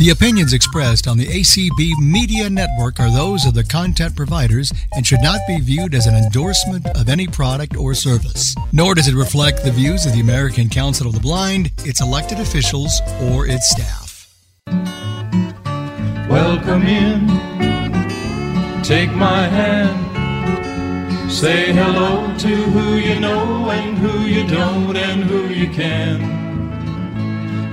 The opinions expressed on the ACB Media Network are those of the content providers and should not be viewed as an endorsement of any product or service. Nor does it reflect the views of the American Council of the Blind, its elected officials, or its staff. Welcome in. Take my hand. Say hello to who you know and who you don't and who you can.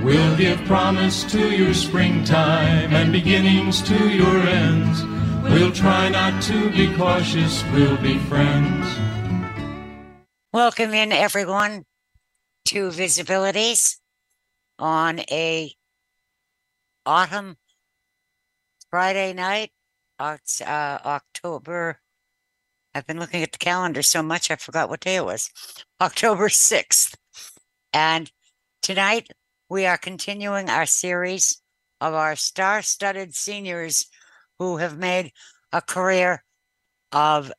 We'll give promise to your springtime and beginnings to your ends. We'll try not to be cautious, we'll be friends. Welcome in, everyone, to VISAbilities on a autumn Friday night. It's October. I've been looking at the calendar so much I forgot what day it was. October 6th. And tonight, we are continuing our series of our star-studded seniors who have made a career of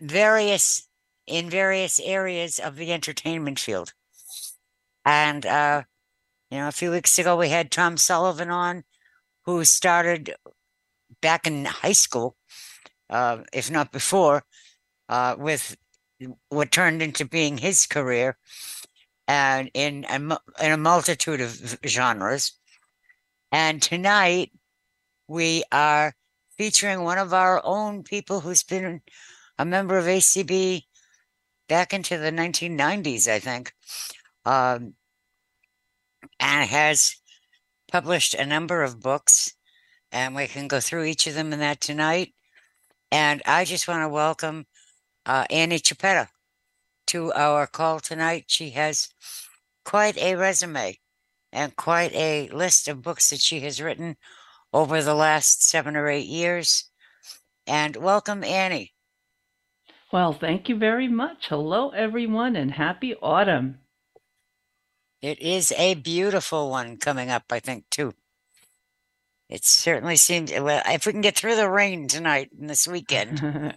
various areas of the entertainment field. And, a few weeks ago we had Tom Sullivan on, who started back in high school, if not before, with what turned into being his career. And in a multitude of genres. And tonight we are featuring one of our own people who's been a member of ACB back into the 1990s, I think, and has published a number of books, and we can go through each of them in that tonight. And I just want to welcome Annie Chiappetta to our call tonight. She has quite a resume and quite a list of books that she has written over the last 7 or 8 years. And welcome, Annie. Well, thank you very much. Hello, everyone, and happy autumn. It is a beautiful one coming up, I think, too. It certainly seems, well, if we can get through the rain tonight and this weekend,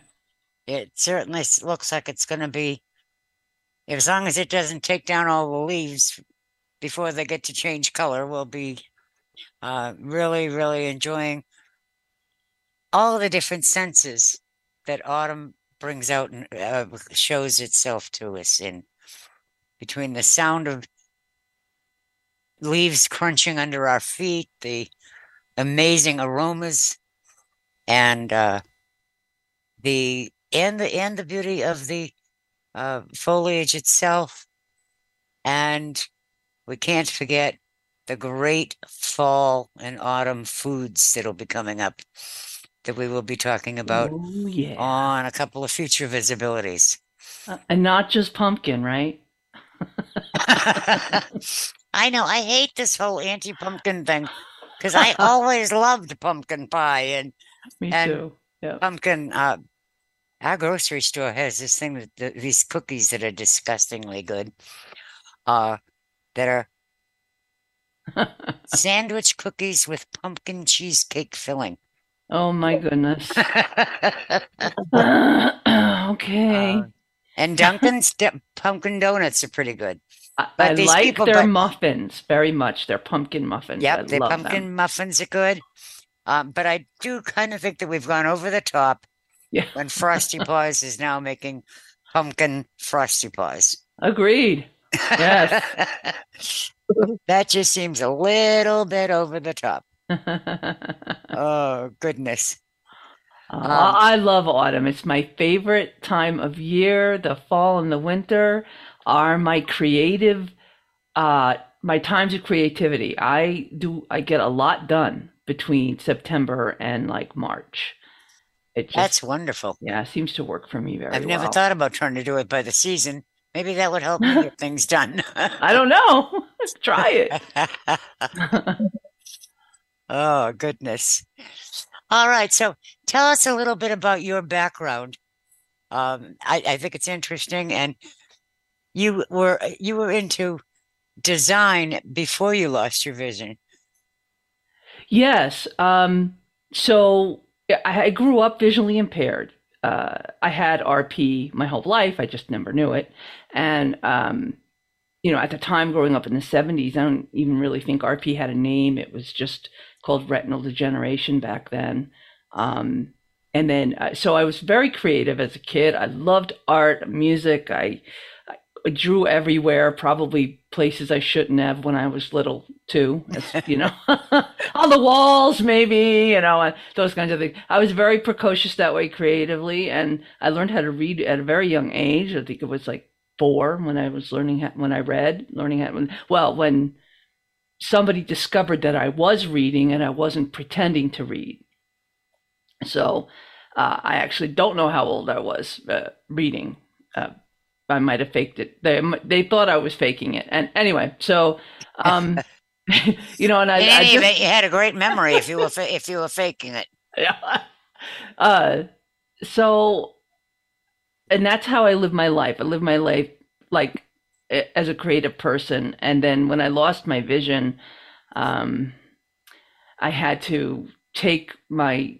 it certainly looks like it's going to be, as long as it doesn't take down all the leaves before they get to change color, we'll be really, really enjoying all the different senses that autumn brings out and shows itself to us in. Between the sound of leaves crunching under our feet, the amazing aromas, and the beauty of the foliage itself, and we can't forget the great fall and autumn foods that'll be coming up that we will be talking about on a couple of future VISAbilities. And not just pumpkin, right? I know, I hate this whole anti-pumpkin thing because I always loved pumpkin pie and yep. Pumpkin our grocery store has this thing with these cookies that are disgustingly good, that are sandwich cookies with pumpkin cheesecake filling. Oh, my goodness. Okay. And Dunkin's pumpkin donuts are pretty good. But I like their muffins very much. Their pumpkin muffins. Yep, their pumpkin muffins are good. But I do kind of think that we've gone over the top. Yeah. When Frosty Paws is now making pumpkin Frosty Paws. Agreed. Yes. That just seems a little bit over the top. Oh, goodness. I love autumn. It's my favorite time of year. The fall and the winter are my my times of creativity. I get a lot done between September and like March. That's wonderful. Yeah, it seems to work for me very well. I've never thought about trying to do it by the season. Maybe that would help me get things done. I don't know. Let's try it. Oh, goodness. All right. So tell us a little bit about your background. I think it's interesting. And you were into design before you lost your vision. Yes. So I grew up visually impaired. I had RP my whole life. I just never knew it. And, at the time growing up in the 70s, I don't even really think RP had a name. It was just called retinal degeneration back then. And then, so I was very creative as a kid. I loved art, music. I drew everywhere, probably places I shouldn't have when I was little too, as, you know, on the walls, maybe, you know, those kinds of things. I was very precocious that way creatively. And I learned how to read at a very young age. I think it was like 4 when I was learning how, when I read, learning how, when somebody discovered that I was reading and I wasn't pretending to read. So I actually don't know how old I was reading. I might have faked it. They thought I was faking it. And anyway, so you know, and I just, you had a great memory if you were faking it. Yeah. So, and that's how I lived my life. I lived my life like as a creative person. And then when I lost my vision, I had to take my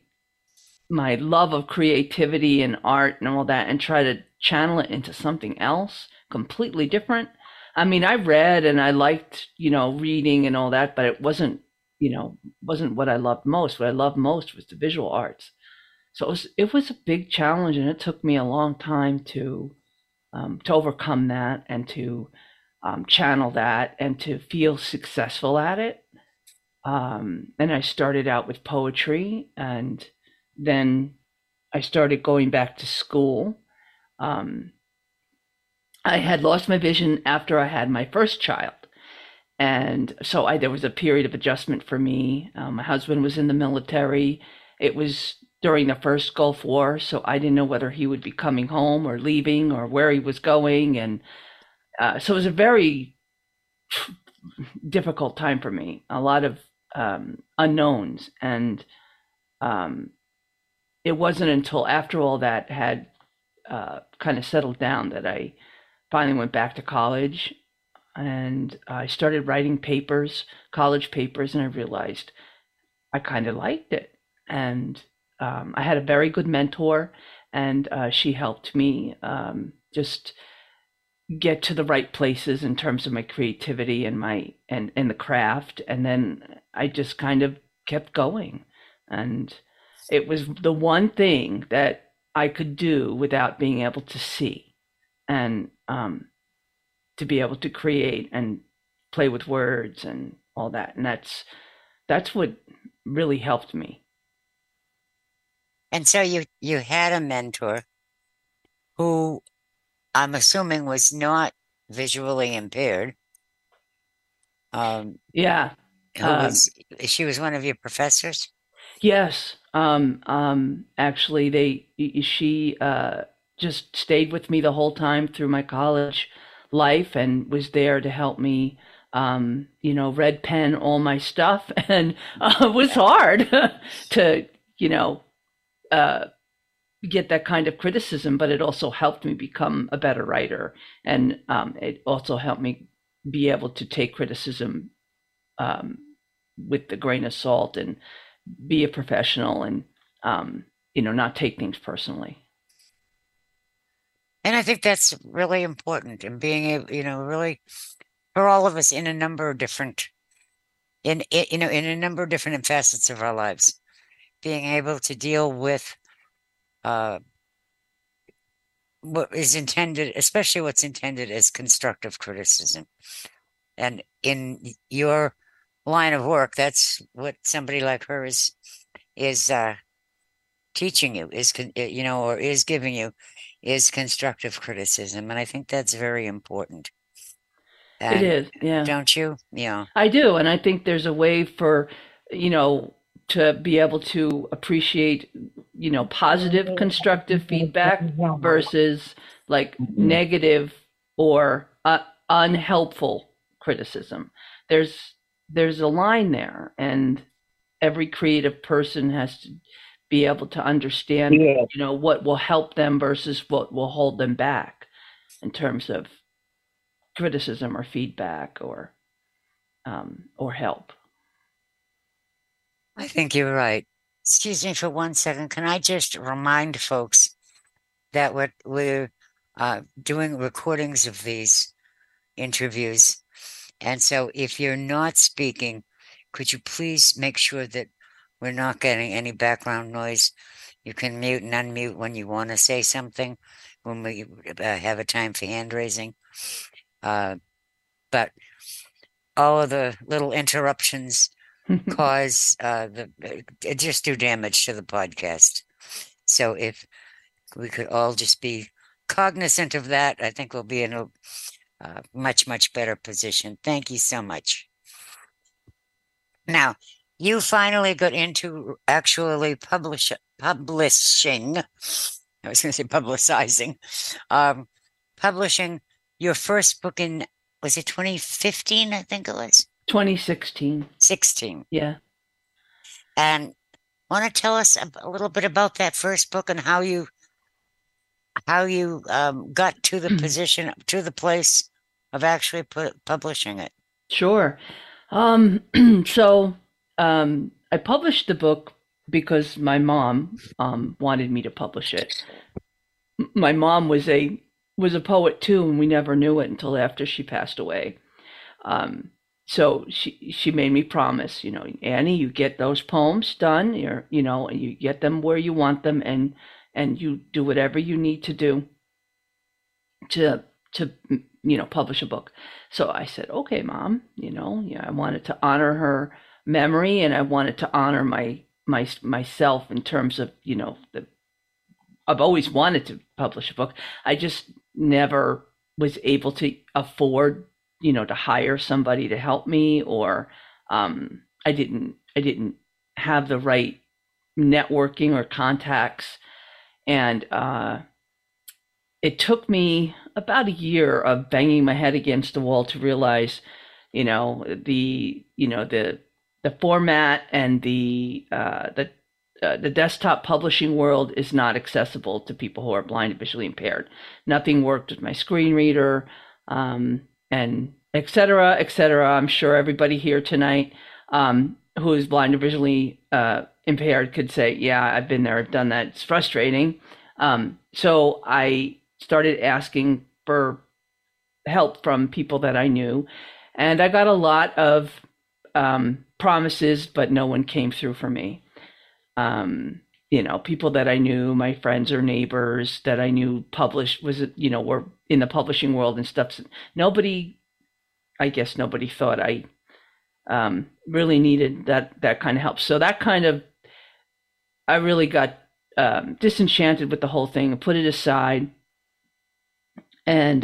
love of creativity and art and all that and try to channel it into something else completely different. I mean, I read and I liked, you know, reading and all that, but it wasn't, you know, wasn't what I loved most. What I loved most was the visual arts. So it was a big challenge, and it took me a long time to overcome that and to channel that and to feel successful at it. And I started out with poetry, and then I started going back to school. I had lost my vision after I had my first child. And so there was a period of adjustment for me. My husband was in the military. It was during the first Gulf War, so I didn't know whether he would be coming home or leaving or where he was going. And so it was a very difficult time for me, a lot of unknowns. And it wasn't until after all that had kind of settled down that I finally went back to college, and I started writing papers, college papers, and I realized I kind of liked it. And I had a very good mentor, and she helped me just get to the right places in terms of my creativity and and the craft. And then I just kind of kept going, and it was the one thing that I could do without being able to see, and to be able to create and play with words and all that. And that's what really helped me. And so you had a mentor who I'm assuming was not visually impaired. Yeah. She was one of your professors? Yes. Actually, she just stayed with me the whole time through my college life and was there to help me, you know, red pen all my stuff, and it was hard to, you know, get that kind of criticism, but it also helped me become a better writer. And, it also helped me be able to take criticism, with a grain of salt, and be a professional, and you know, not take things personally. And I think that's really important, and being able, you know, really for all of us in a number of different facets of our lives, being able to deal with what is intended, especially what's intended as constructive criticism. And in your line of work, that's what somebody like her is teaching you, is, you know, or is giving you, is constructive criticism. And I think that's very important. And it is. Yeah. Don't you? Yeah. I do. And I think there's a way for, you know, to be able to appreciate, you know, positive constructive feedback versus like negative or unhelpful criticism. There's a line there, and every creative person has to be able to understand, yeah, you know, what will help them versus what will hold them back in terms of criticism or feedback or help. I think you're right. Excuse me for one second. Can I just remind folks that we're doing recordings of these interviews? And so if you're not speaking, could you please make sure that we're not getting any background noise? You can mute and unmute when you want to say something, when we have a time for hand raising. But all of the little interruptions cause just do damage to the podcast. So if we could all just be cognizant of that, I think we'll be in a much, much better position. Thank you so much. Now, you finally got into actually publishing. I was going to say publicizing. Publishing your first book in, was it 2015? I think it was 2016. 16. Yeah. And want to tell us a little bit about that first book and how you got to the position, to the place of actually publishing it. Sure. So I published the book because my mom wanted me to publish it. My mom was a poet too, and we never knew it until after she passed away. So she made me promise, Annie, you get those poems done, and you get them where you want them, and you do whatever you need to do to publish a book. So I said, okay, Mom, I wanted to honor her memory, and I wanted to honor myself in terms of, I've always wanted to publish a book. I just never was able to afford, to hire somebody to help me, or I didn't have the right networking or contacts. And it took me about a year of banging my head against the wall to realize, the format and the desktop publishing world is not accessible to people who are blind and visually impaired. Nothing worked with my screen reader, and et cetera, et cetera. I'm sure everybody here tonight who is blind and visually impaired could say, yeah, I've been there, I've done that. It's frustrating. So I started asking for help from people that I knew, and I got a lot of promises, but no one came through for me. People that I knew, my friends or neighbors that I knew were in the publishing world and stuff. Nobody thought I really needed that kind of help. So I really got disenchanted with the whole thing and put it aside. And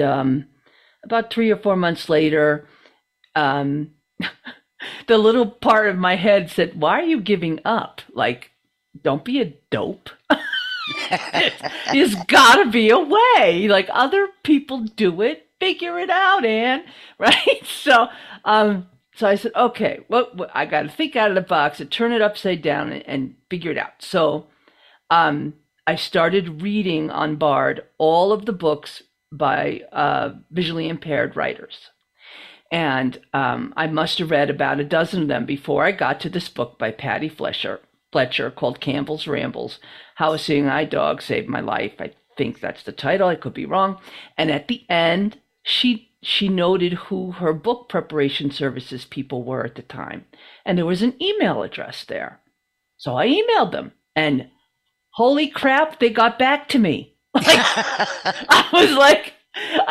about 3 or 4 months later, the little part of my head said, why are you giving up? Like, don't be a dope. There's gotta be a way. Like, other people do it. Figure it out, Ann. Right? So I said, okay, well, I got to think out of the box and turn it upside down and figure it out. So I started reading on Bard all of the books by visually impaired writers. And I must have read about a dozen of them before I got to this book by Patty Fletcher called Campbell's Rambles, How a Seeing Eye Dog Saved My Life. I think that's the title. I could be wrong. And at the end, she noted who her book preparation services people were at the time. And there was an email address there. So I emailed them, and holy crap, they got back to me. Like,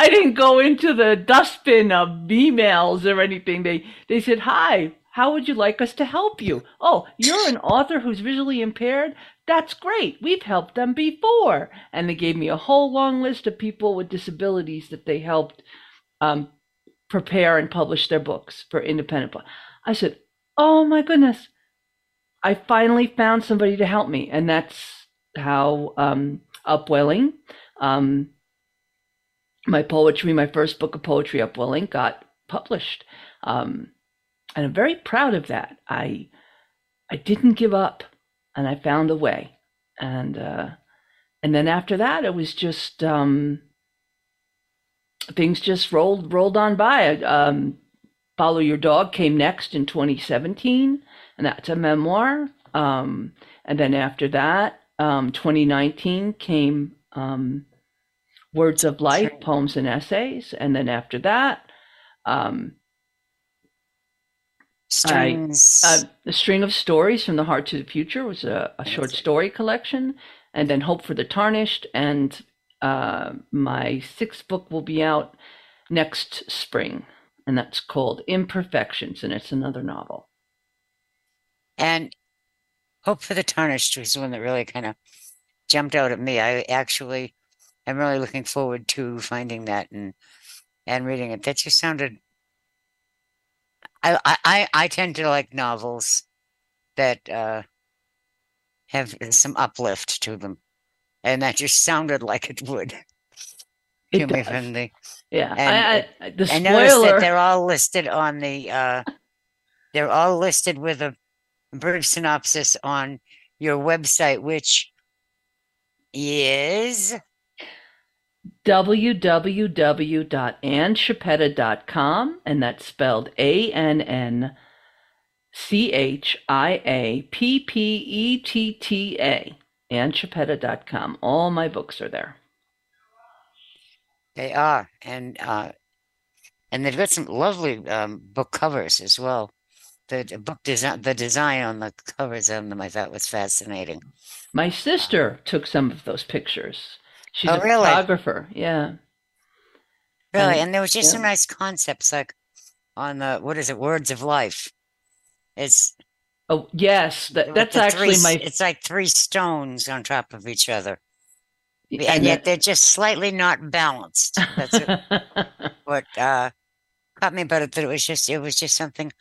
I didn't go into the dustbin of emails or anything. They said, hi, how would you like us to help you? Oh, you're an author who's visually impaired? That's great. We've helped them before. And they gave me a whole long list of people with disabilities that they helped prepare and publish their books for independent book. I said, oh my goodness, I finally found somebody to help me. And that's how Upwelling, my first book of poetry, Upwelling, got published. And I'm very proud of that. I didn't give up, and I found a way. And then after that, it was just things just rolled on by. Follow Your Dog came next in 2017, and that's a memoir. And then after that, 2019 came Words of Life, Poems and Essays. And then after that, Strings. The String of Stories from the Heart to the Future was a short story collection, and then Hope for the Tarnished, and my sixth book will be out next spring, and that's called Imperfections, and it's another novel. And Hope for the Tarnished was one that really kind of jumped out at me. I'm really looking forward to finding that and reading it. That just sounded. I tend to like novels that have some uplift to them, and that just sounded like it would. It does. Yeah, and the spoiler. I noticed that they're all listed on the. They're all listed with a brief synopsis on your website, which is www.annchiappetta.com, and that's spelled ANNCHIAPPETTA, annchiappetta.com. All my books are there. They are, and they've got some lovely book covers as well. The book design, the design on the covers of them, I thought was fascinating. My sister took some of those pictures. She's a photographer, yeah. Really, and there was just some nice concepts, like on the Words of Life. It's that's actually It's like three stones on top of each other, and yet they're just slightly not balanced. That's what caught me about it. That it was just something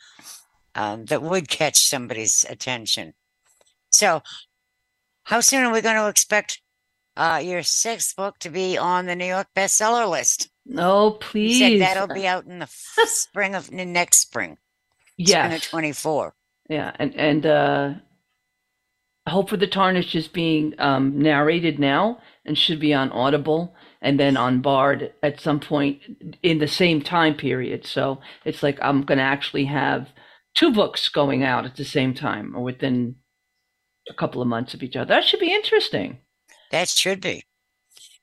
that would catch somebody's attention. So, how soon are we going to expect your sixth book to be on the New York bestseller list? No, please. You said that'll be out in the spring of next spring. Yes. Spring of 24. Yeah, and Hope for the Tarnished is being narrated now and should be on Audible and then on Bard at some point in the same time period. So it's like I'm going to actually have two books going out at the same time or within a couple of months of each other. That should be interesting. That should be.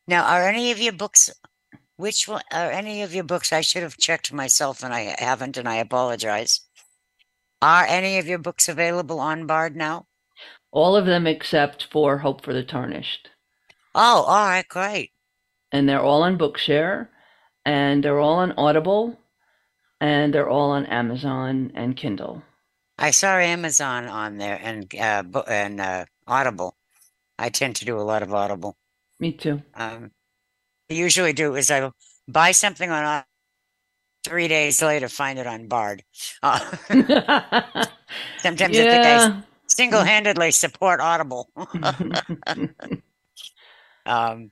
Now, are any of your books, I should have checked myself and I haven't, and I apologize. Are any of your books available on Bard now? All of them except for Hope for the Tarnished. Oh, all right, great. And they're all on Bookshare, and they're all on Audible, and they're all on Amazon and Kindle. I saw Amazon on there and Audible. I tend to do a lot of Audible. Me too. I usually do is I buy something on Audible, 3 days later find it on Bard. Sometimes I think I single-handedly support Audible. So I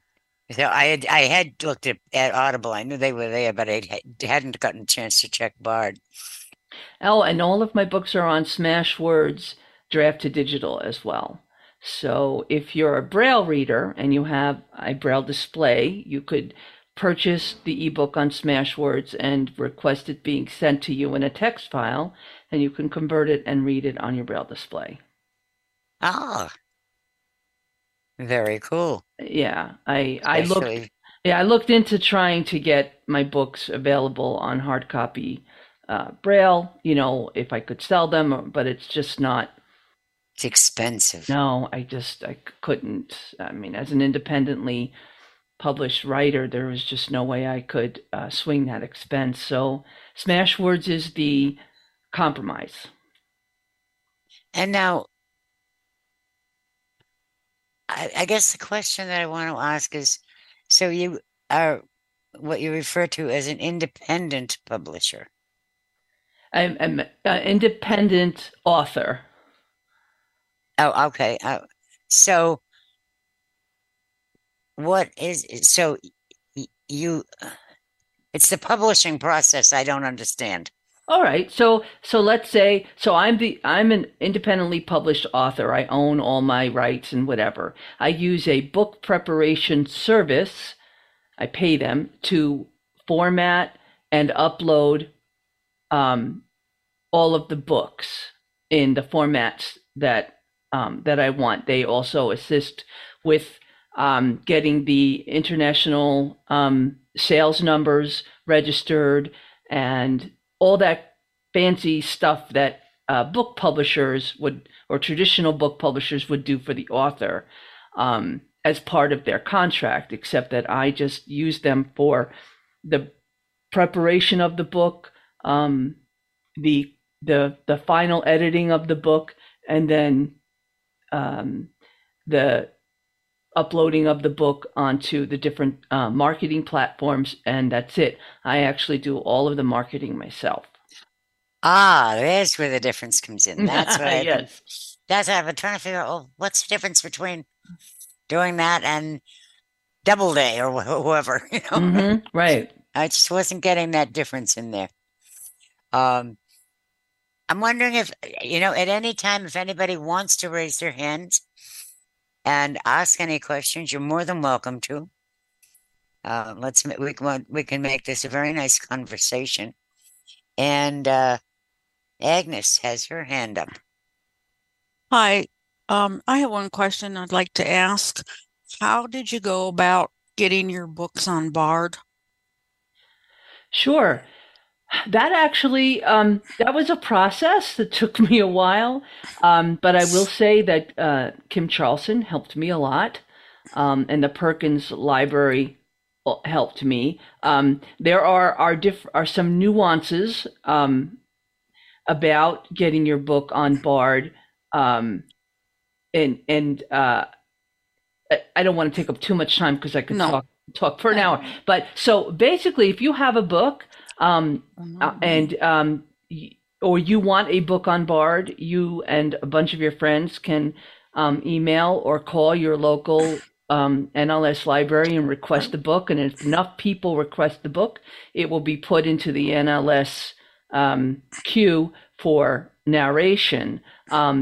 had looked at Audible. I knew they were there, but I hadn't gotten a chance to check Bard. Oh, and all of my books are on Smashwords, Draft2Digital as well. So if you're a Braille reader and you have a Braille display, you could purchase the ebook on Smashwords and request it being sent to you in a text file, and you can convert it and read it on your Braille display. Ah, very cool. Yeah, I looked into trying to get my books available on hard copy Braille. You know, if I could sell them, but it's just not. It's expensive. No, I couldn't. I mean, as an independently published writer, there was just no way I could swing that expense. So Smashwords is the compromise. And now, I guess the question that I want to ask is, so you are what you refer to as an independent publisher. I'm an independent author. Oh, okay. So what is, so you, it's the publishing process I don't understand. All right. So let's say, I'm an independently published author. I own all my rights and whatever. I use a book preparation service. I pay them to format and upload all of the books in the formats that I want. They also assist with getting the international sales numbers registered and all that fancy stuff that book publishers would, or traditional book publishers would do for the author as part of their contract, except that I just use them for the preparation of the book, the final editing of the book, and then the uploading of the book onto the different marketing platforms, and that's it. I actually do all of the marketing myself. Ah, there's where the difference comes in. That's what I yes. That's what I've been trying to figure out. Oh, what's the difference between doing that and Doubleday or whoever? You know? Mm-hmm, right. I just wasn't getting that difference in there. I'm wondering if, you know, at any time, if anybody wants to raise their hand and ask any questions, you're more than welcome to. We can make this a very nice conversation. And Agnes has her hand up. Hi, I have one question I'd like to ask. How did you go about getting your books on Bard? Sure. That actually, that was a process that took me a while. But I will say that Kim Charlson helped me a lot. And the Perkins Library helped me. There are some nuances about getting your book on Bard. I don't want to take up too much time because I could talk for an hour. But so basically, if you have a book, or you want a book on Bard, you and a bunch of your friends can email or call your local NLS library and request the book. And if enough people request the book, it will be put into the NLS queue for narration.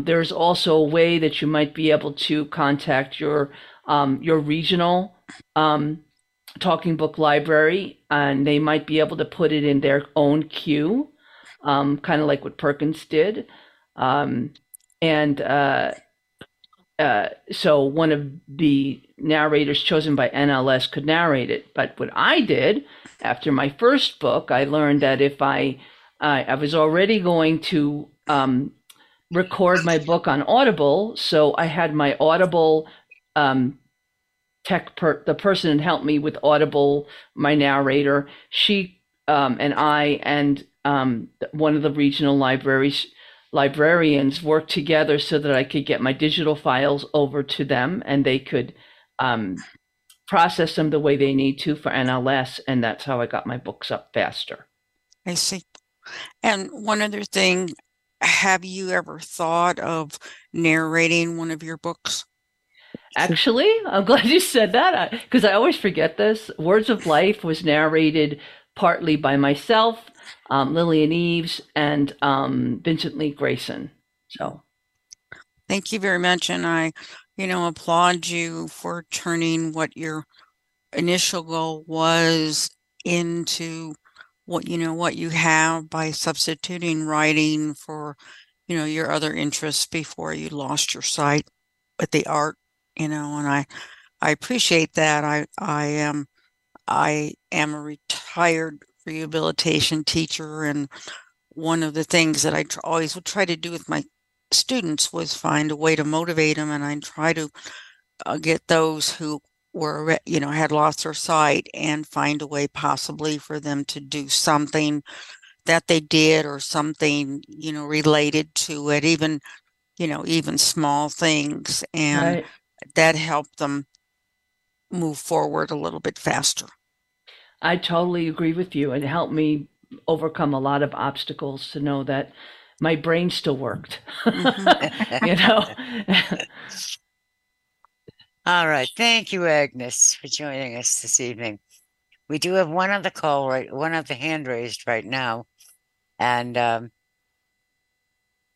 There's also a way that you might be able to contact your regional talking book library, and they might be able to put it in their own queue, kind of like what Perkins did. So one of the narrators chosen by NLS could narrate it. But what I did after my first book, I learned that if I was already going to record my book on Audible, so I had my Audible the person who helped me with Audible, my narrator, she and I and one of the regional librarians worked together so that I could get my digital files over to them, and they could process them the way they need to for NLS, and that's how I got my books up faster. I see. And one other thing, have you ever thought of narrating one of your books? Actually, I'm glad you said that, because I always forget this. Words of Life was narrated partly by myself, Lillian Eves, and Vincent Lee Grayson. So, thank you very much, and I, applaud you for turning what your initial goal was into what you have by substituting writing for, your other interests before you lost your sight with the art. And I appreciate that. I am a retired rehabilitation teacher, and one of the things that I always would try to do with my students was find a way to motivate them, and I try to get those who were had lost their sight and find a way possibly for them to do something that they did or something related to it, even small things, and right. That helped them move forward a little bit faster. I totally agree with you. It helped me overcome a lot of obstacles to know that my brain still worked. All right. Thank you, Agnes, for joining us this evening. We do have one other call, one other hand raised right now. And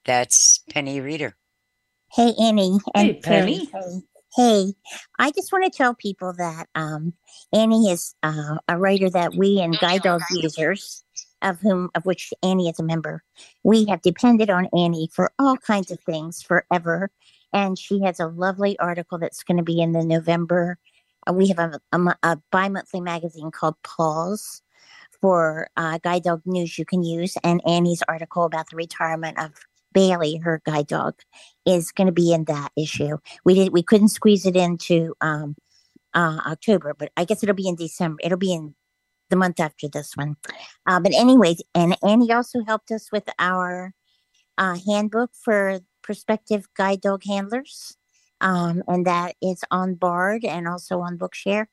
that's Penny Reader. Hey, Annie. Hey, Penny. Hey, I just want to tell people that Annie is a writer that we and Guide Dog Users, of which Annie is a member, we have depended on Annie for all kinds of things forever. And she has a lovely article that's going to be in the November. We have a bi-monthly magazine called Pause for Guide Dog News you can use. And Annie's article about the retirement of Bailey, her guide dog, is going to be in that issue. We couldn't squeeze it into October, but I guess it'll be in December. It'll be in the month after this one. But anyways, and Annie also helped us with our handbook for prospective guide dog handlers. And that is on Bard and also on Bookshare.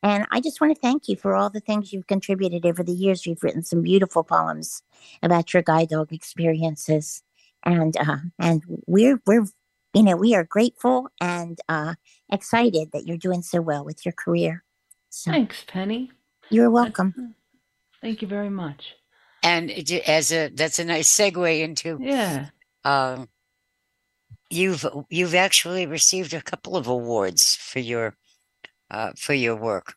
And I just want to thank you for all the things you've contributed over the years. You've written some beautiful poems about your guide dog experiences. And we are grateful and excited that you're doing so well with your career. So, thanks, Penny. You're welcome. Thank you very much. And that's a nice segue into you've actually received a couple of awards for your work,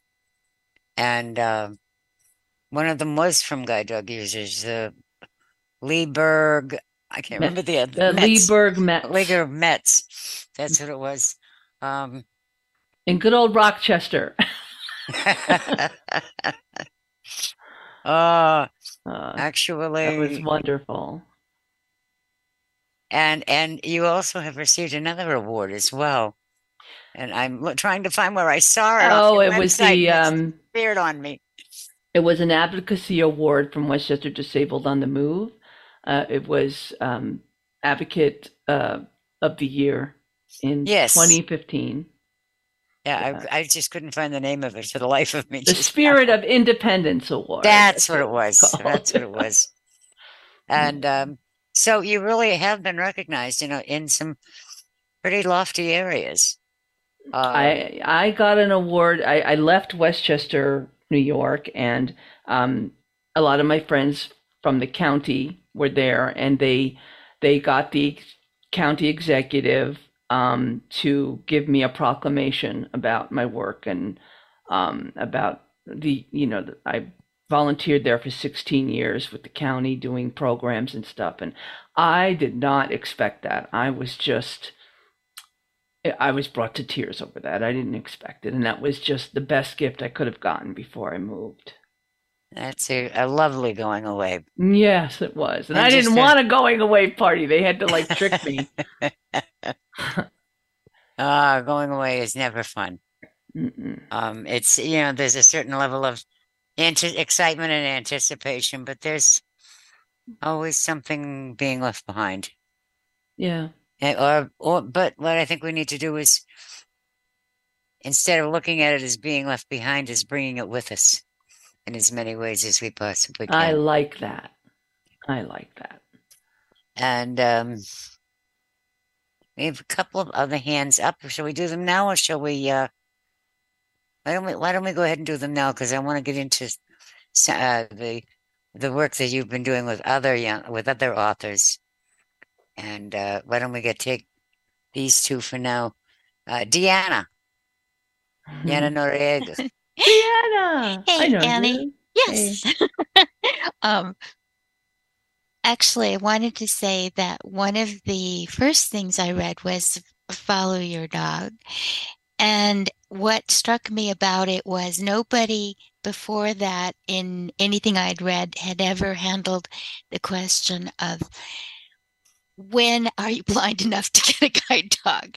and one of them was from Guide Dog Users, the Leberg. I can't remember the other. Leberg Mets. That's what it was. In good old Rochester. Actually, it was wonderful. And you also have received another award as well. And I'm trying to find where I saw it. Oh, it was the appeared on me. It was an advocacy award from Westchester Disabled on the Move. It was Advocate of the Year in 2015. Yeah, I just couldn't find the name of it for the life of me. The Spirit of Independence Award. That's what it was. That's what it was. And so you really have been recognized, you know, in some pretty lofty areas. I got an award. I left Westchester, New York, and a lot of my friends from the county were there, and they got the county executive to give me a proclamation about my work, and about the, you know, I volunteered there for 16 years with the county doing programs and stuff, and I did not expect that. I was brought to tears over that. I didn't expect it, and that was just the best gift I could have gotten before I moved. That's a lovely going away. Yes, it was. And I didn't want a going away party. They had to like trick me. Going away is never fun. It's, you know, there's a certain level of excitement and anticipation, but there's always something being left behind. Yeah. But what I think we need to do is, instead of looking at it as being left behind, is bringing it with us in as many ways as we possibly can. I like that. I like that. And we have a couple of other hands up. Shall we do them now, or shall we? Why don't we go ahead and do them now? Because I want to get into the work that you've been doing with other authors. And why don't we take these two for now? Deanna. Deanna Noriega. Deanna. Hey, Annie. Yes. Hey. Actually, I wanted to say that one of the first things I read was Follow Your Dog. And what struck me about it was nobody before that in anything I'd read had ever handled the question of, when are you blind enough to get a guide dog?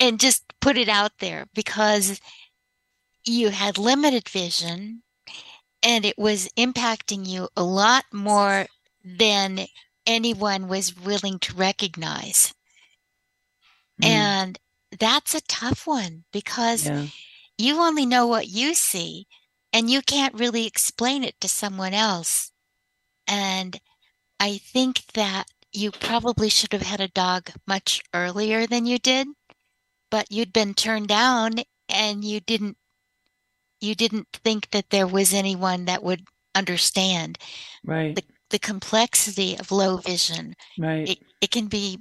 And just put it out there, because you had limited vision, and it was impacting you a lot more than anyone was willing to recognize. And that's a tough one, because you only know what you see, and you can't really explain it to someone else. And I think that you probably should have had a dog much earlier than you did, but you'd been turned down, and you didn't think that there was anyone that would understand the complexity of low vision. Right. It can be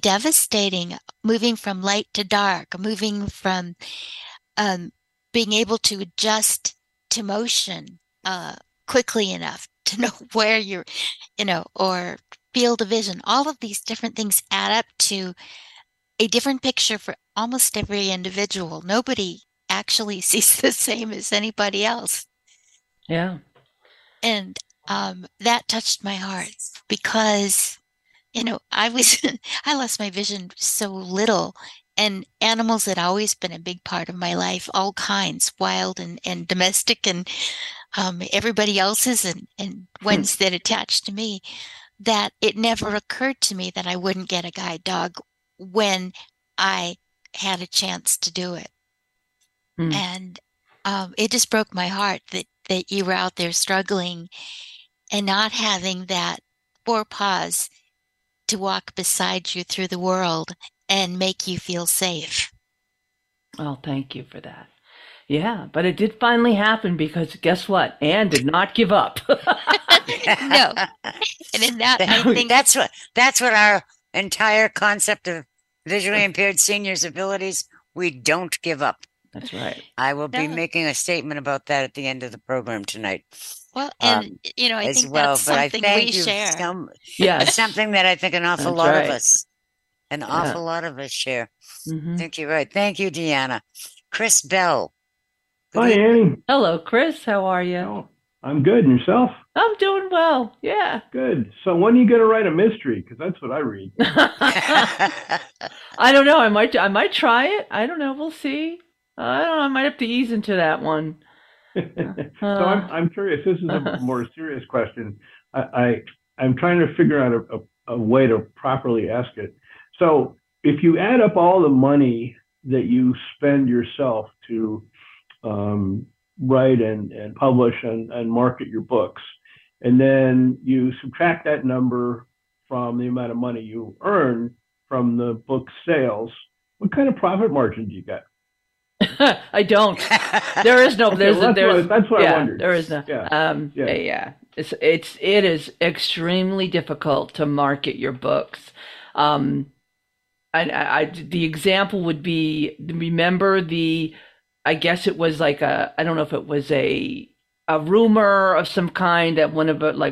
devastating, moving from light to dark, moving from being able to adjust to motion quickly enough to know where you're, you know, or field of vision. All of these different things add up to a different picture for almost every individual. Nobody actually sees the same as anybody else. Yeah. And that touched my heart because, you know, I lost my vision so little, and animals had always been a big part of my life, all kinds, wild and domestic and everybody else's and ones that attached to me, that it never occurred to me that I wouldn't get a guide dog when I had a chance to do it. And it just broke my heart that you were out there struggling and not having that Pause to walk beside you through the world and make you feel safe. Oh, thank you for that. Yeah, but it did finally happen because guess what? Anne did not give up. No. And in that, I think that's what our entire concept of visually impaired seniors' abilities, we don't give up. That's right. I will be making a statement about that at the end of the program tonight. Well, and, you know, I think that's something we share. It's something that I think an awful lot of us, awful lot of us share. Mm-hmm. I think you're right. Thank you, Deanna. Chris Bell. Hi, Annie. Hello, Chris. How are you? Oh, I'm good. And yourself? I'm doing well. Yeah. Good. So when are you going to write a mystery? Because that's what I read. I don't know. I might try it. I don't know. We'll see. I don't know. I might have to ease into that one. So I'm curious. This is a more serious question. I'm trying to figure out a way to properly ask it. So if you add up all the money that you spend yourself to write and publish and market your books, and then you subtract that number from the amount of money you earn from the book sales, what kind of profit margin do you get? I don't. There is no. That's what I wondered. There is no. Yeah. It is extremely difficult to market your books. The example would be, remember I guess it was like I don't know if it was a rumor of some kind that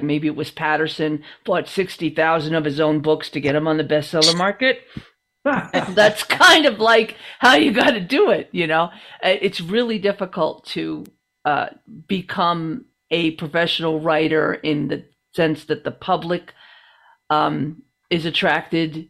maybe it was Patterson bought 60,000 of his own books to get them on the bestseller market. That's kind of like how you got to do it, you know. It's really difficult to become a professional writer in the sense that the public is attracted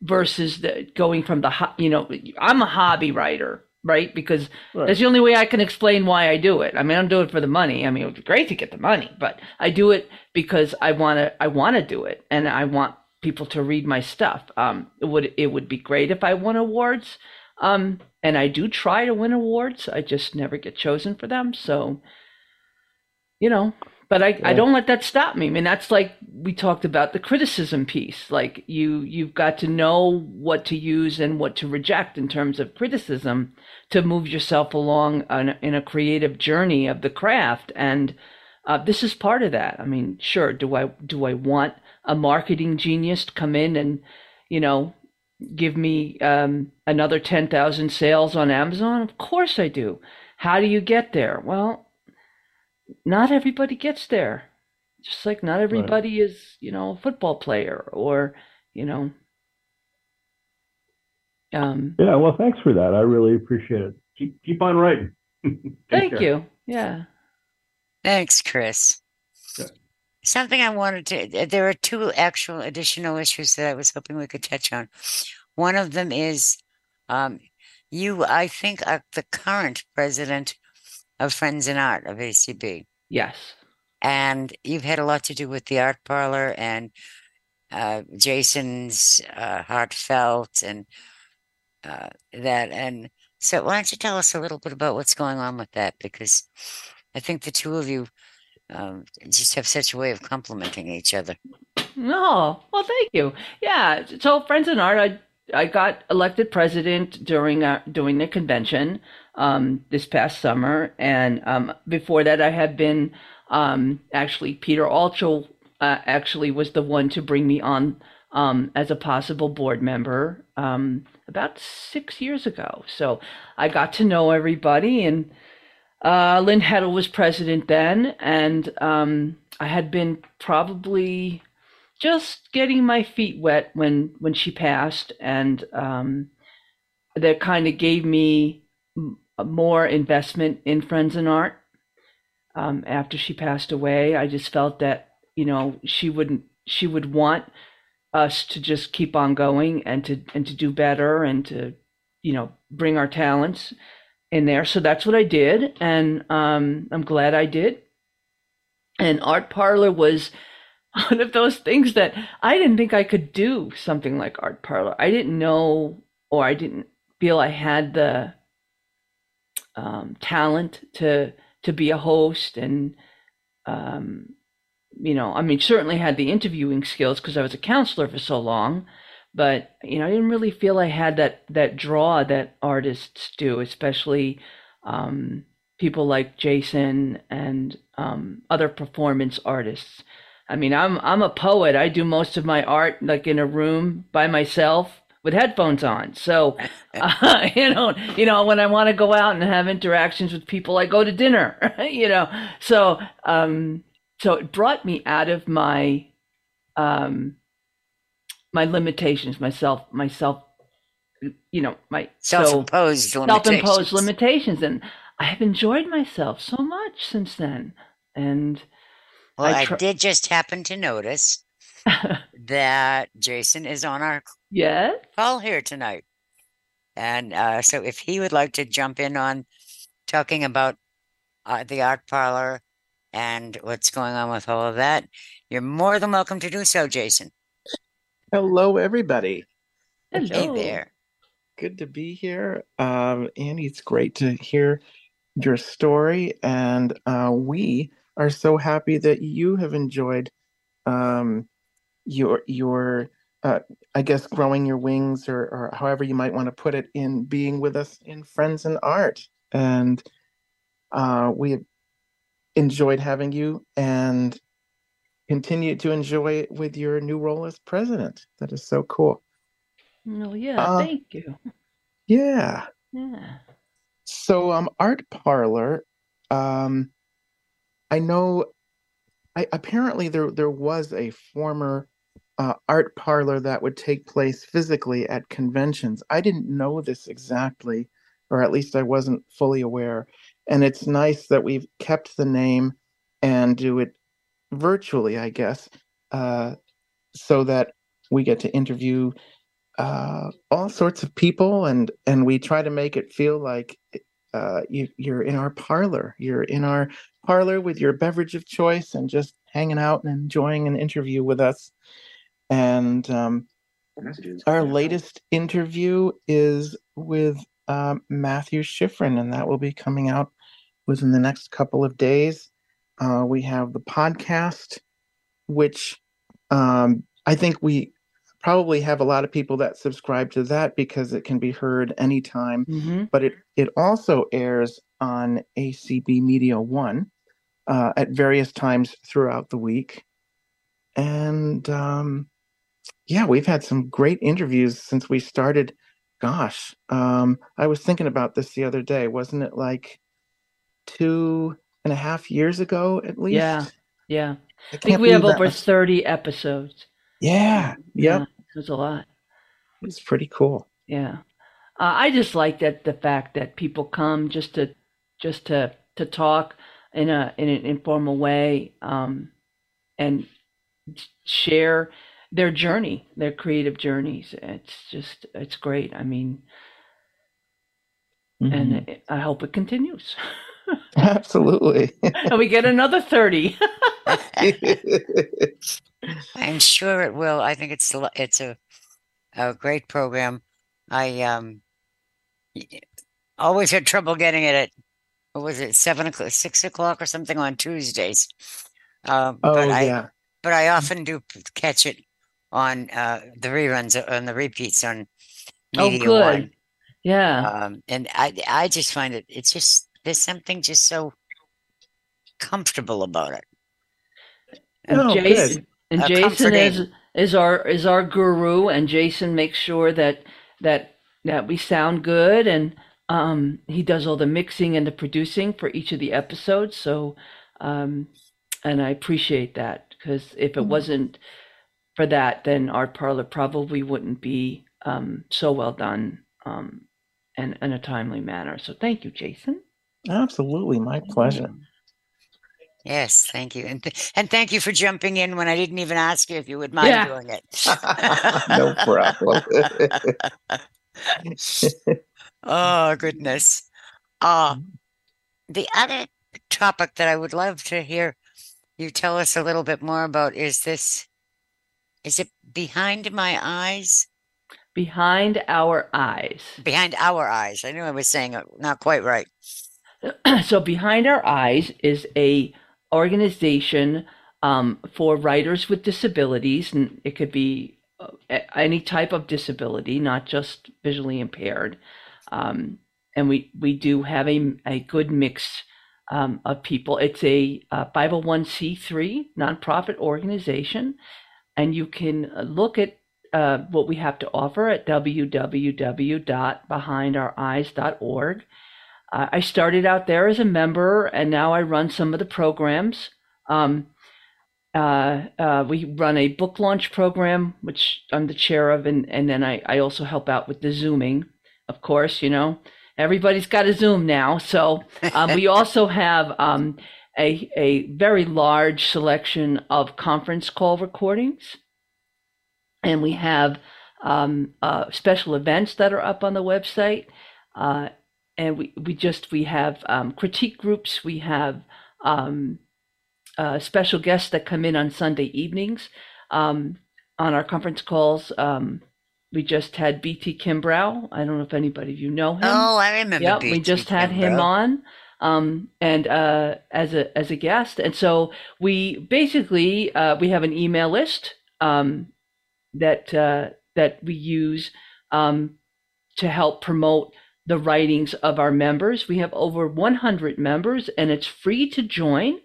versus going from I'm a hobby writer, right? Because that's the only way I can explain why I do it. I mean, I don't do it for the money. I mean, it would be great to get the money, but I do it because I want to do it, and I want people to read my stuff. It would be great if I won awards, and I do try to win awards. I just never get chosen for them. So, you know, but I don't let that stop me. I mean, that's like we talked about the criticism piece. Like you've got to know what to use and what to reject in terms of criticism to move yourself along in a creative journey of the craft. And this is part of that. I mean, sure, do I want a marketing genius to come in and, you know, give me another 10,000 sales on Amazon? Of course I do. How do you get there? Well, not everybody gets there. Just like not everybody is, you know, a football player or, you know. Yeah, well, thanks for that. I really appreciate it. Keep on writing. Thank you. Yeah. Thanks, Chris. Something I wanted to, there are two actual additional issues that I was hoping we could touch on. One of them is I think, are the current president of Friends in Art of ACB. Yes. And you've had a lot to do with the Art Parlor and Jason's Heartfelt and that. And so why don't you tell us a little bit about what's going on with that? Because I think the two of you just have such a way of complimenting each other. No, well, thank you. Yeah, so Friends in Art, I got elected president during the convention this past summer, and before that, I had been actually Peter Altschul actually was the one to bring me on as a possible board member about 6 years ago. So I got to know everybody and. Lynn Heddle was president then, and I had been probably just getting my feet wet when she passed, and that kind of gave me more investment in Friends in Art. after she passed away. I just felt that, you know, she would want us to just keep on going and to do better and to, you know, bring our talents in there. So that's what I did. And I'm glad I did. And Art Parlor was one of those things that I didn't think I could do something like Art Parlor. I didn't know, or I didn't feel I had the talent to be a host. And, you know, I mean, certainly had the interviewing skills because I was a counselor for so long, but, you know, I didn't really feel I had that draw that artists do, especially people like Jason and other performance artists. I mean, I'm a poet. I do most of my art like in a room by myself with headphones on. So, you know, when I want to go out and have interactions with people, I go to dinner, you know. So, so it brought me out of my my limitations, myself, you know, my self-imposed limitations, and I have enjoyed myself so much since then. And well, I did just happen to notice that Jason is on our call here tonight. And so if he would like to jump in on talking about the Art Parlor and what's going on with all of that, you're more than welcome to do so, Jason. Hello, everybody. Hello. Hey there. Good to be here. Annie, it's great to hear your story. And we are so happy that you have enjoyed your I guess, growing your wings, or however you might want to put it, in being with us in Friends in Art. And we enjoyed having you and continue to enjoy it with your new role as president. That is so cool. Well, yeah, thank you. Yeah. Yeah. So Art Parlor, I know apparently there was a former Art Parlor that would take place physically at conventions. I didn't know this exactly, or at least I wasn't fully aware. And it's nice that we've kept the name and do it virtually, I guess, so that we get to interview all sorts of people, and we try to make it feel like you're in our parlor. You're in our parlor with your beverage of choice and just hanging out and enjoying an interview with us. And our latest interview is with Matthew Schifrin, and that will be coming out within the next couple of days. We have the podcast, which I think we probably have a lot of people that subscribe to that because it can be heard anytime. Mm-hmm. But it also airs on ACB Media One at various times throughout the week. And yeah, we've had some great interviews since we started. Gosh, I was thinking about this the other day. Wasn't it like 2.5 years ago at least? Yeah. I think we have over 30 episodes. Yeah. It was a lot. It's pretty cool. Yeah. I just like that the fact that people come just to talk in an informal way and share their journey, their creative journeys. It's great. I mean, and I hope it continues. Absolutely. And we get another 30. I'm sure it will. I think it's a great program. I always had trouble getting it at, what was it, 7 o'clock, 6 o'clock or something on Tuesdays. But I often do catch it on the reruns, on the repeats on Media One. Yeah. And I just find it's just, there's something just so comfortable about it. Jason is our guru, and Jason makes sure that we sound good, and he does all the mixing and the producing for each of the episodes. So, and I appreciate that, because if it wasn't for that, then Art Parlor probably wouldn't be so well done and in a timely manner. So, thank you, Jason. Absolutely, my pleasure. Yes, thank you. And thank you for jumping in when I didn't even ask you if you would mind doing it. No problem. Oh, goodness. The other topic that I would love to hear you tell us a little bit more about is this. Is it Behind My Eyes? Behind Our Eyes. Behind Our Eyes. I knew I was saying it not quite right. So Behind Our Eyes is a organization for writers with disabilities, and it could be any type of disability, not just visually impaired. And we do have a good mix of people. It's a 501c3 nonprofit organization, and you can look at what we have to offer at www.behindouryes.org. I started out there as a member, and now I run some of the programs. We run a book launch program, which I'm the chair of, and then I also help out with the Zooming. Of course, you know, everybody's got a Zoom now. So we also have a very large selection of conference call recordings, and we have special events that are up on the website. And we have critique groups. We have special guests that come in on Sunday evenings on our conference calls. We just had BT Kimbrough. I don't know if anybody of you know him. Oh, I remember. Yeah, we just had him on and as a guest. And so we basically we have an email list that we use to help promote the writings of our members. We have over 100 members, and it's free to join.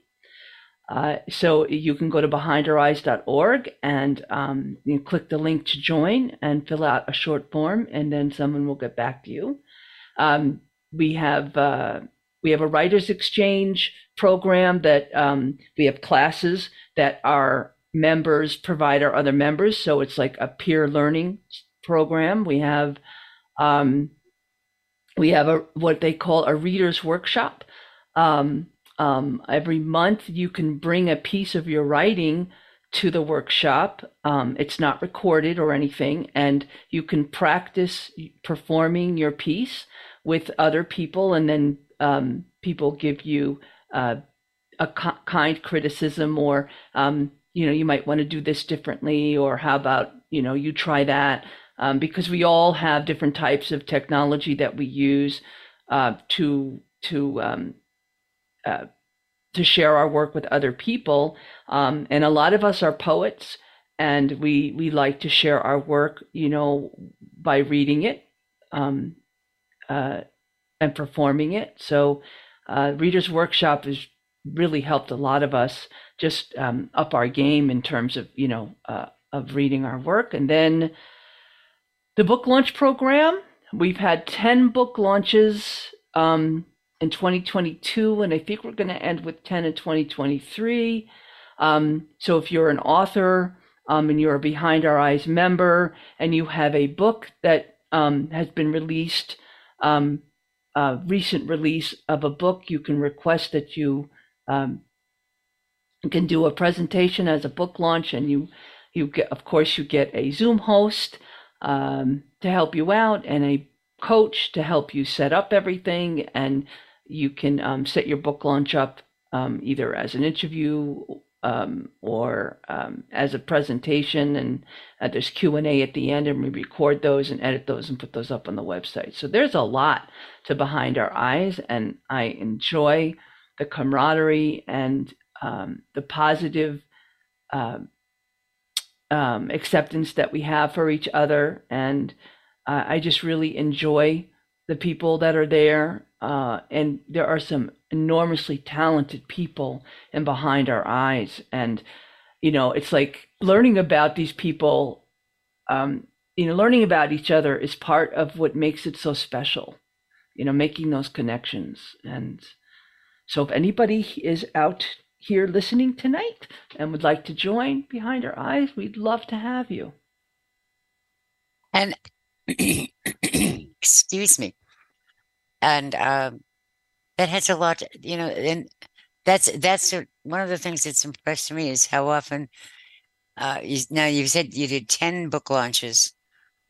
So you can go to behindouryes.org and you click the link to join and fill out a short form, and then someone will get back to you. We have a writers exchange program that we have classes that our members provide our other members. So it's like a peer learning program. We have a what they call a reader's workshop. Every month you can bring a piece of your writing to the workshop. It's not recorded or anything, and you can practice performing your piece with other people, and then people give you a kind criticism, or you know, you might want to do this differently, or how about, you know, you try that. Because we all have different types of technology that we use to share our work with other people, and a lot of us are poets, and we like to share our work, you know, by reading it and performing it. So, Reader's Workshop has really helped a lot of us just up our game in terms of, you know, of reading our work, and then. The book launch program, we've had 10 book launches in 2022, and I think we're going to end with 10 in 2023. So if you're an author and you're a Behind Our Eyes member and you have a book that has been released, a recent release of a book, you can request that you can do a presentation as a book launch, and you get, of course, you get a Zoom host to help you out, and a coach to help you set up everything, and you can set your book launch up either as an interview or as a presentation, and there's Q&A at the end, and we record those and edit those and put those up on the website. So there's a lot to Behind Our Eyes, and I enjoy the camaraderie and the positive acceptance that we have for each other, and I just really enjoy the people that are there, and there are some enormously talented people in Behind Our Eyes, and you know, it's like learning about these people, you know, learning about each other is part of what makes it so special, you know, making those connections. And so if anybody is out here listening tonight and would like to join Behind Our Eyes, we'd love to have you. And excuse me, and that has a lot, you know, and That's one of the things that's impressed me is how often. Now you said you did 10 book launches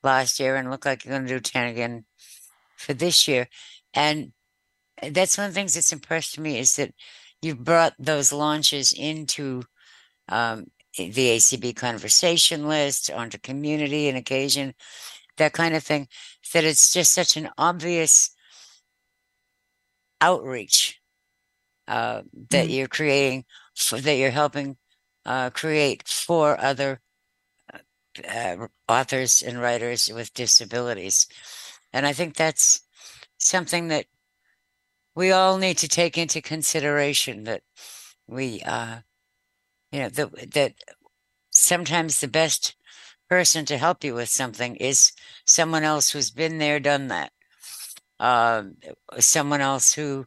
last year, and look like you're going to do 10 again for this year. And that's one of the things that's impressed me is that you brought those launches into the ACB conversation list, onto community and occasion, that kind of thing. That it's just such an obvious outreach that you're creating, that you're helping create for other authors and writers with disabilities. And I think that's something that we all need to take into consideration, that we, that sometimes the best person to help you with something is someone else who's been there, done that. Someone else who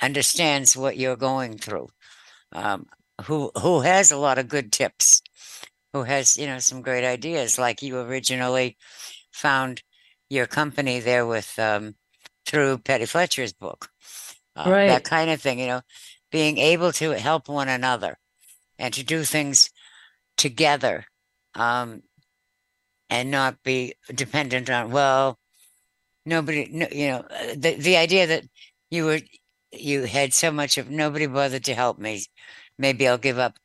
understands what you're going through, who has a lot of good tips, who has, some great ideas, like you originally found your company there with, through Patty Fletcher's book, right. That kind of thing, being able to help one another and to do things together, and not be dependent on, the idea that you had so much of nobody bothered to help me, maybe I'll give up.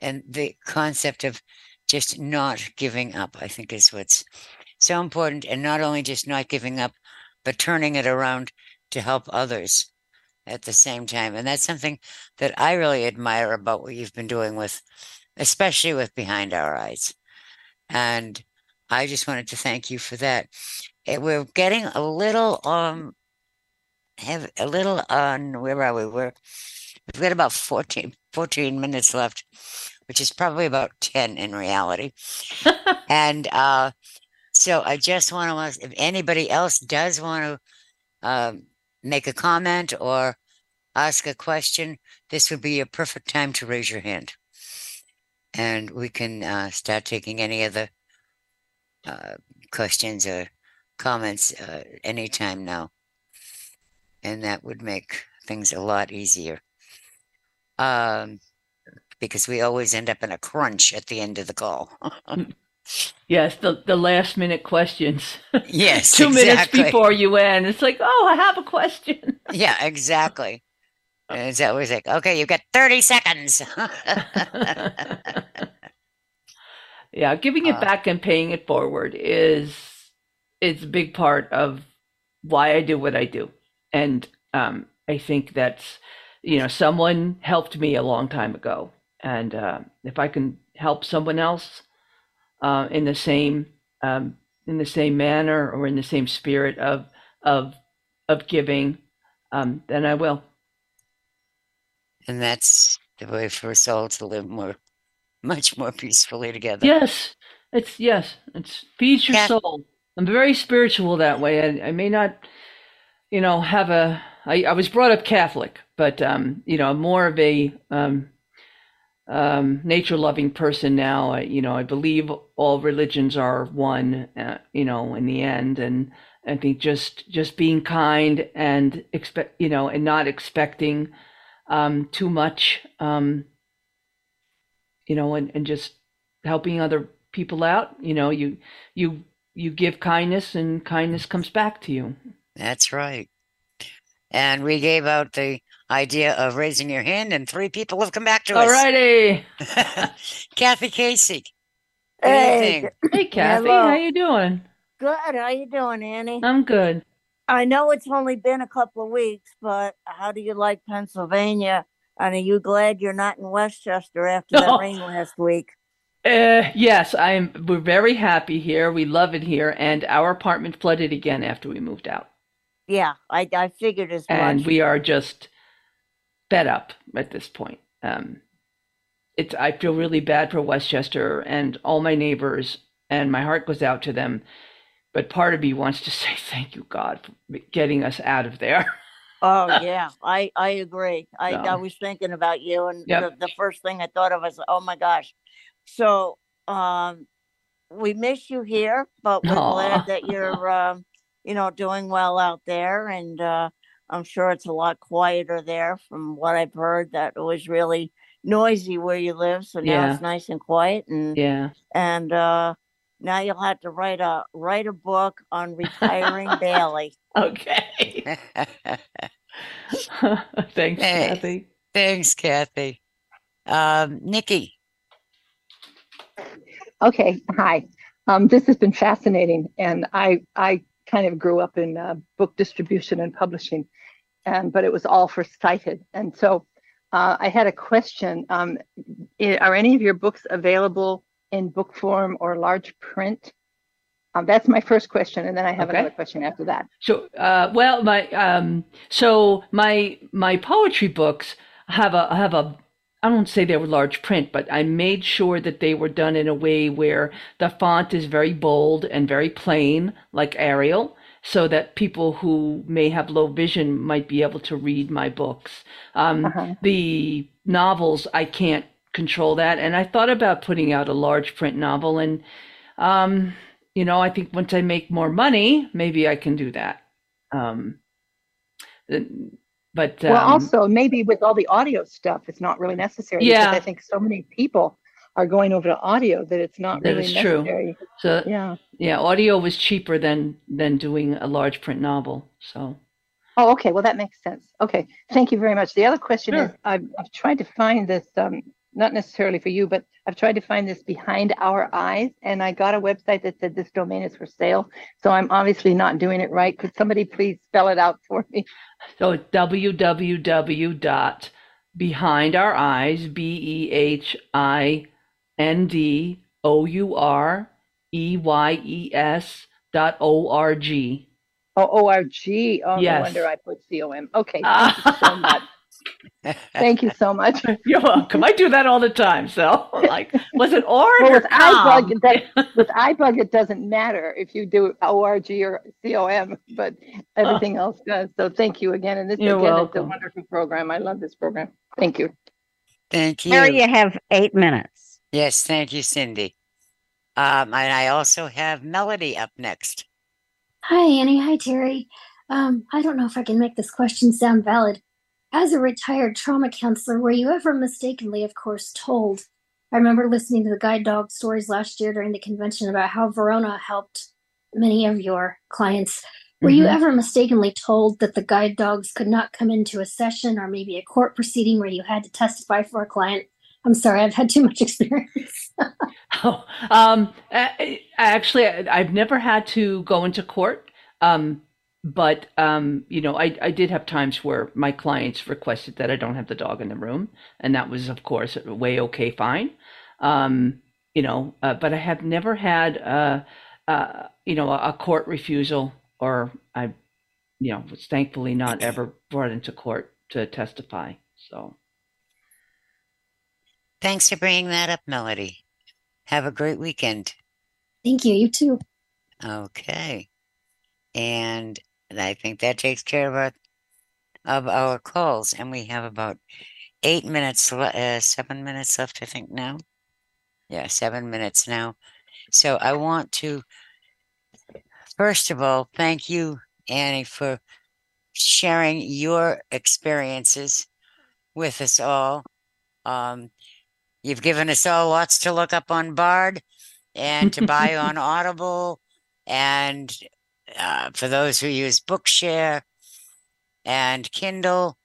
And the concept of just not giving up, I think, is what's so important. And not only just not giving up, but turning it around to help others at the same time. And that's something that I really admire about what you've been doing with, especially with Behind Our Eyes. And I just wanted to thank you for that. We're getting a little where are we? We've got about 14 minutes left, which is probably about 10 in reality. And so I just want to ask if anybody else does want to make a comment or ask a question, this would be a perfect time to raise your hand. And we can start taking any other questions or comments anytime now. And that would make things a lot easier. Because we always end up in a crunch at the end of the call. Yes, the last minute questions. Yes, 2 minutes before you end. It's like, oh, I have a question. Yeah, exactly. And it's always like, okay, you've got 30 seconds. Yeah, giving it back and paying it forward is a big part of why I do what I do. And I think that's, someone helped me a long time ago. And if I can help someone else in the same manner or in the same spirit of giving, then I will. And that's the way for us all to live much more peacefully together. Yes, it's feed your soul. I'm very spiritual that way. I may not, I was brought up Catholic, but, more of a nature-loving person now. I believe all religions are one, in the end. And I think just being kind and and not expecting too much, and just helping other people out, you give kindness and kindness comes back to you. That's right. And we gave out the idea of raising your hand, and 3 people have come back to us. Alrighty. Kathy Casey. Hey. Hey, Kathy. Hello. How you doing? Good. How you doing, Annie? I'm good. I know it's only been a couple of weeks, but how do you like Pennsylvania? And are you glad you're not in Westchester after that rain last week? Yes, we're very happy here. We love it here. And our apartment flooded again after we moved out. Yeah, I figured as much. And we are just fed up at this point. I feel really bad for Westchester and all my neighbors, and my heart goes out to them. But part of me wants to say thank you, God, for getting us out of there. Oh, yeah, I agree. I was thinking about you, and the first thing I thought of was, oh, my gosh. So we miss you here, but we're glad that you're doing well out there. And I'm sure it's a lot quieter there from what I've heard, that it was really noisy where you live. So now it's nice and quiet. And now you'll have to write a book on retiring daily. Okay. Thanks, Kathy. Thanks, Kathy. Nikki. Okay. Hi. This has been fascinating. And I kind of grew up in book distribution and publishing, but it was all for sighted. And so I had a question. Are any of your books available in book form or large print? That's my first question, and then I have another question after that. So, well, my poetry books have a. I don't say they were large print, but I made sure that they were done in a way where the font is very bold and very plain, like Arial, so that people who may have low vision might be able to read my books. The novels, I can't control that. And I thought about putting out a large print novel. And, you know, I think once I make more money, maybe I can do that. But well, also maybe with all the audio stuff, it's not really necessary. Yeah, because I think so many people are going over to audio that it's not really necessary. True. So audio was cheaper than doing a large print novel. So. Oh, okay. Well, that makes sense. Okay, thank you very much. The other question is, I've tried to find this, not necessarily for you, but I've tried to find this Behind Our Eyes, and I got a website that said this domain is for sale. So I'm obviously not doing it right. Could somebody please spell it out for me? So it's www.behindoureyeys, BEHINDOUREYES.org. Oh, O-R-G. Oh, yes. No wonder I put C-O-M. Okay, thank you so much. Thank you so much. You're welcome. I do that all the time. So, like, was it orange or com? With iBug, it doesn't matter if you do ORG or COM, but everything else does. So, thank you again. And this is a wonderful program. I love this program. Thank you. Thank you. Mary, you have 8 minutes. Yes, thank you, Cindy. And I also have Melody up next. Hi, Annie. Hi, Terry. I don't know if I can make this question sound valid. As a retired trauma counselor, were you ever mistakenly, of course, told? I remember listening to the guide dog stories last year during the convention about how Verona helped many of your clients. Were you ever mistakenly told that the guide dogs could not come into a session or maybe a court proceeding where you had to testify for a client? I'm sorry, I've had too much experience. Actually, I've never had to go into court. But, you know, I did have times where my clients requested that I don't have the dog in the room. And that was, of course, okay, fine. You know, but I have never had, you know, a court refusal, or I, you know, was thankfully not ever brought into court to testify. So. Thanks for bringing that up, Melody. Have a great weekend. Thank you. You too. Okay. And I think that takes care of our calls, and we have about 8 minutes, 7 minutes left, I think, now. Yeah, 7 minutes now. So I want to, first of all, thank you, Annie, for sharing your experiences with us all. You've given us all lots to look up on Bard and to buy on Audible, and for those who use Bookshare and Kindle,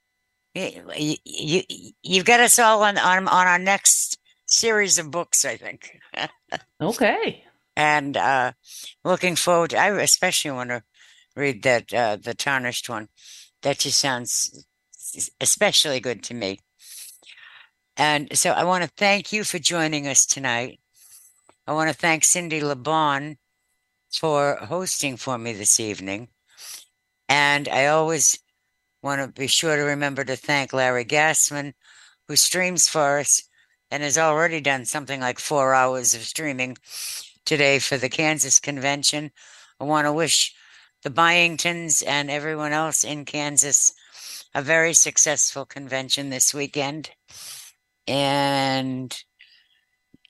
you've got us all on our next series of books, I think. Okay. And looking forward to, I especially want to read that the Tarnished one. That just sounds especially good to me. And so I want to thank you for joining us tonight. I want to thank Cindy LeBon for hosting for me this evening. And I always want to be sure to remember to thank Larry Gassman, who streams for us and has already done something like 4 hours of streaming today for the Kansas convention. I want to wish the Byingtons and everyone else in Kansas a very successful convention this weekend. And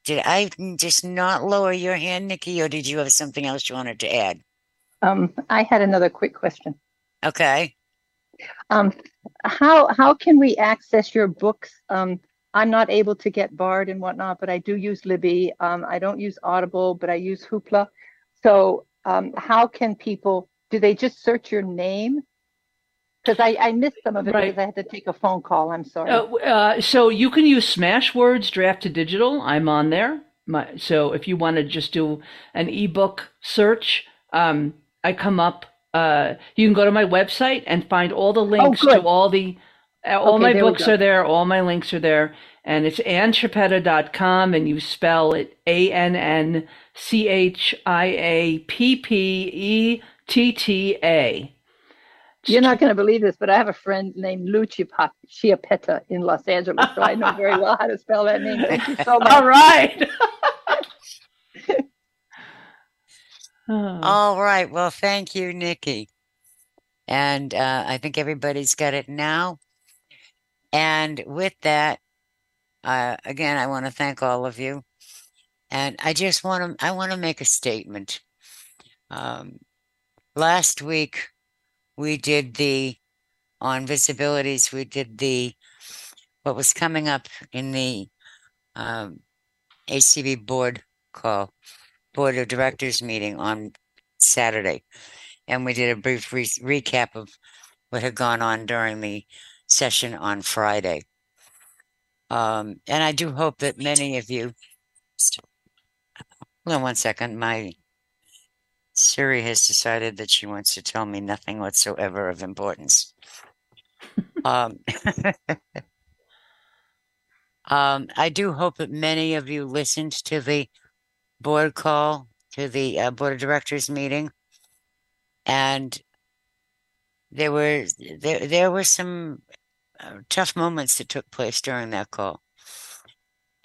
did I just not lower your hand, Nikki, or did you have something else you wanted to add? I had another quick question. Okay. How can we access your books? I'm not able to get Bard and whatnot, but I do use Libby. I don't use Audible, but I use Hoopla. So how can people, do they just search your name? Because I missed some of it because I had to take a phone call. I'm sorry. So you can use Smashwords, Draft2Digital. I'm on there. So if you want to just do an ebook search, I come up. You can go to my website and find all the links to all the my books are there. All my links are there. And it's AnnChiappetta.com, and you spell it AnnChiappetta. You're not going to believe this, but I have a friend named Lou Chiappetta in Los Angeles, so I know very well how to spell that name. Thank you so much. All right. All right. Well, thank you, Nikki. And I think everybody's got it now. And with that, again, I want to thank all of you. And I just want to, make a statement. Last week, we did the, on VISAbilities, we did the, what was coming up in the ACB board of directors meeting on Saturday. And we did a brief recap of what had gone on during the session on Friday. And I do hope that many of you, hold on one second, my Siri has decided that she wants to tell me nothing whatsoever of importance. I do hope that many of you listened to the board call, to the board of directors meeting, and there were some tough moments that took place during that call,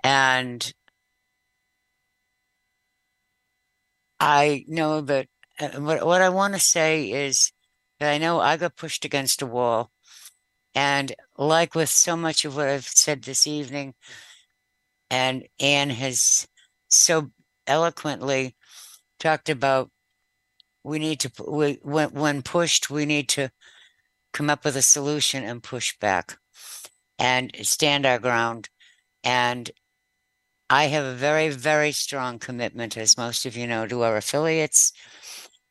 and I know that what I want to say is that I know I got pushed against a wall. And like with so much of what I've said this evening, and Anne has so eloquently talked about, we need to, when pushed, we need to come up with a solution and push back and stand our ground. And I have a very, very strong commitment, as most of you know, to our affiliates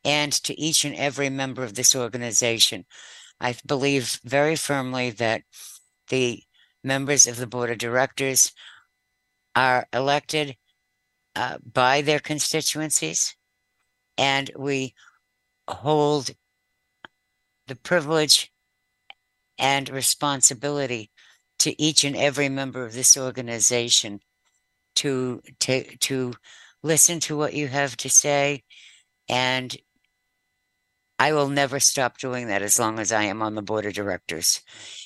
and to each and every member of this organization. I believe very firmly that the members of the board of directors are elected by their constituencies, and we hold the privilege and responsibility to each and every member of this organization to listen to what you have to say, and I will never stop doing that as long as I am on the board of directors.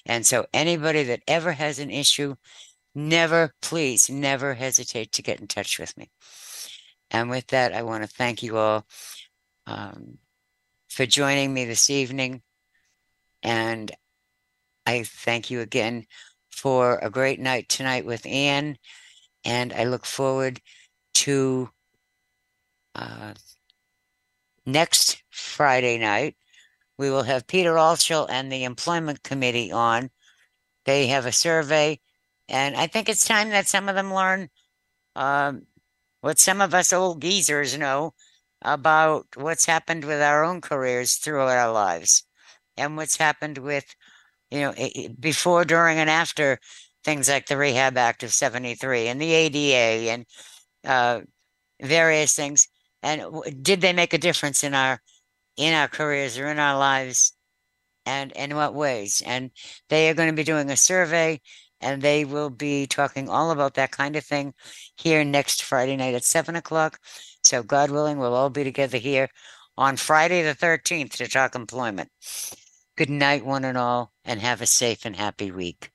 And so anybody that ever has an issue, never, please, never hesitate to get in touch with me. And with that, I want to thank you all for joining me this evening, and I thank you again for a great night tonight with Anne. And I look forward to next Friday night. We will have Peter Altschul and the Employment Committee on. They have a survey, and I think it's time that some of them learn what some of us old geezers know about what's happened with our own careers throughout our lives, and what's happened with, you know, before, during, and after things like the Rehab Act of 73 and the ADA and various things. And did they make a difference in our careers or in our lives, and in what ways? And they are going to be doing a survey, and they will be talking all about that kind of thing here next Friday night at 7 o'clock. So God willing, we'll all be together here on Friday the 13th to talk employment. Good night, one and all, and have a safe and happy week.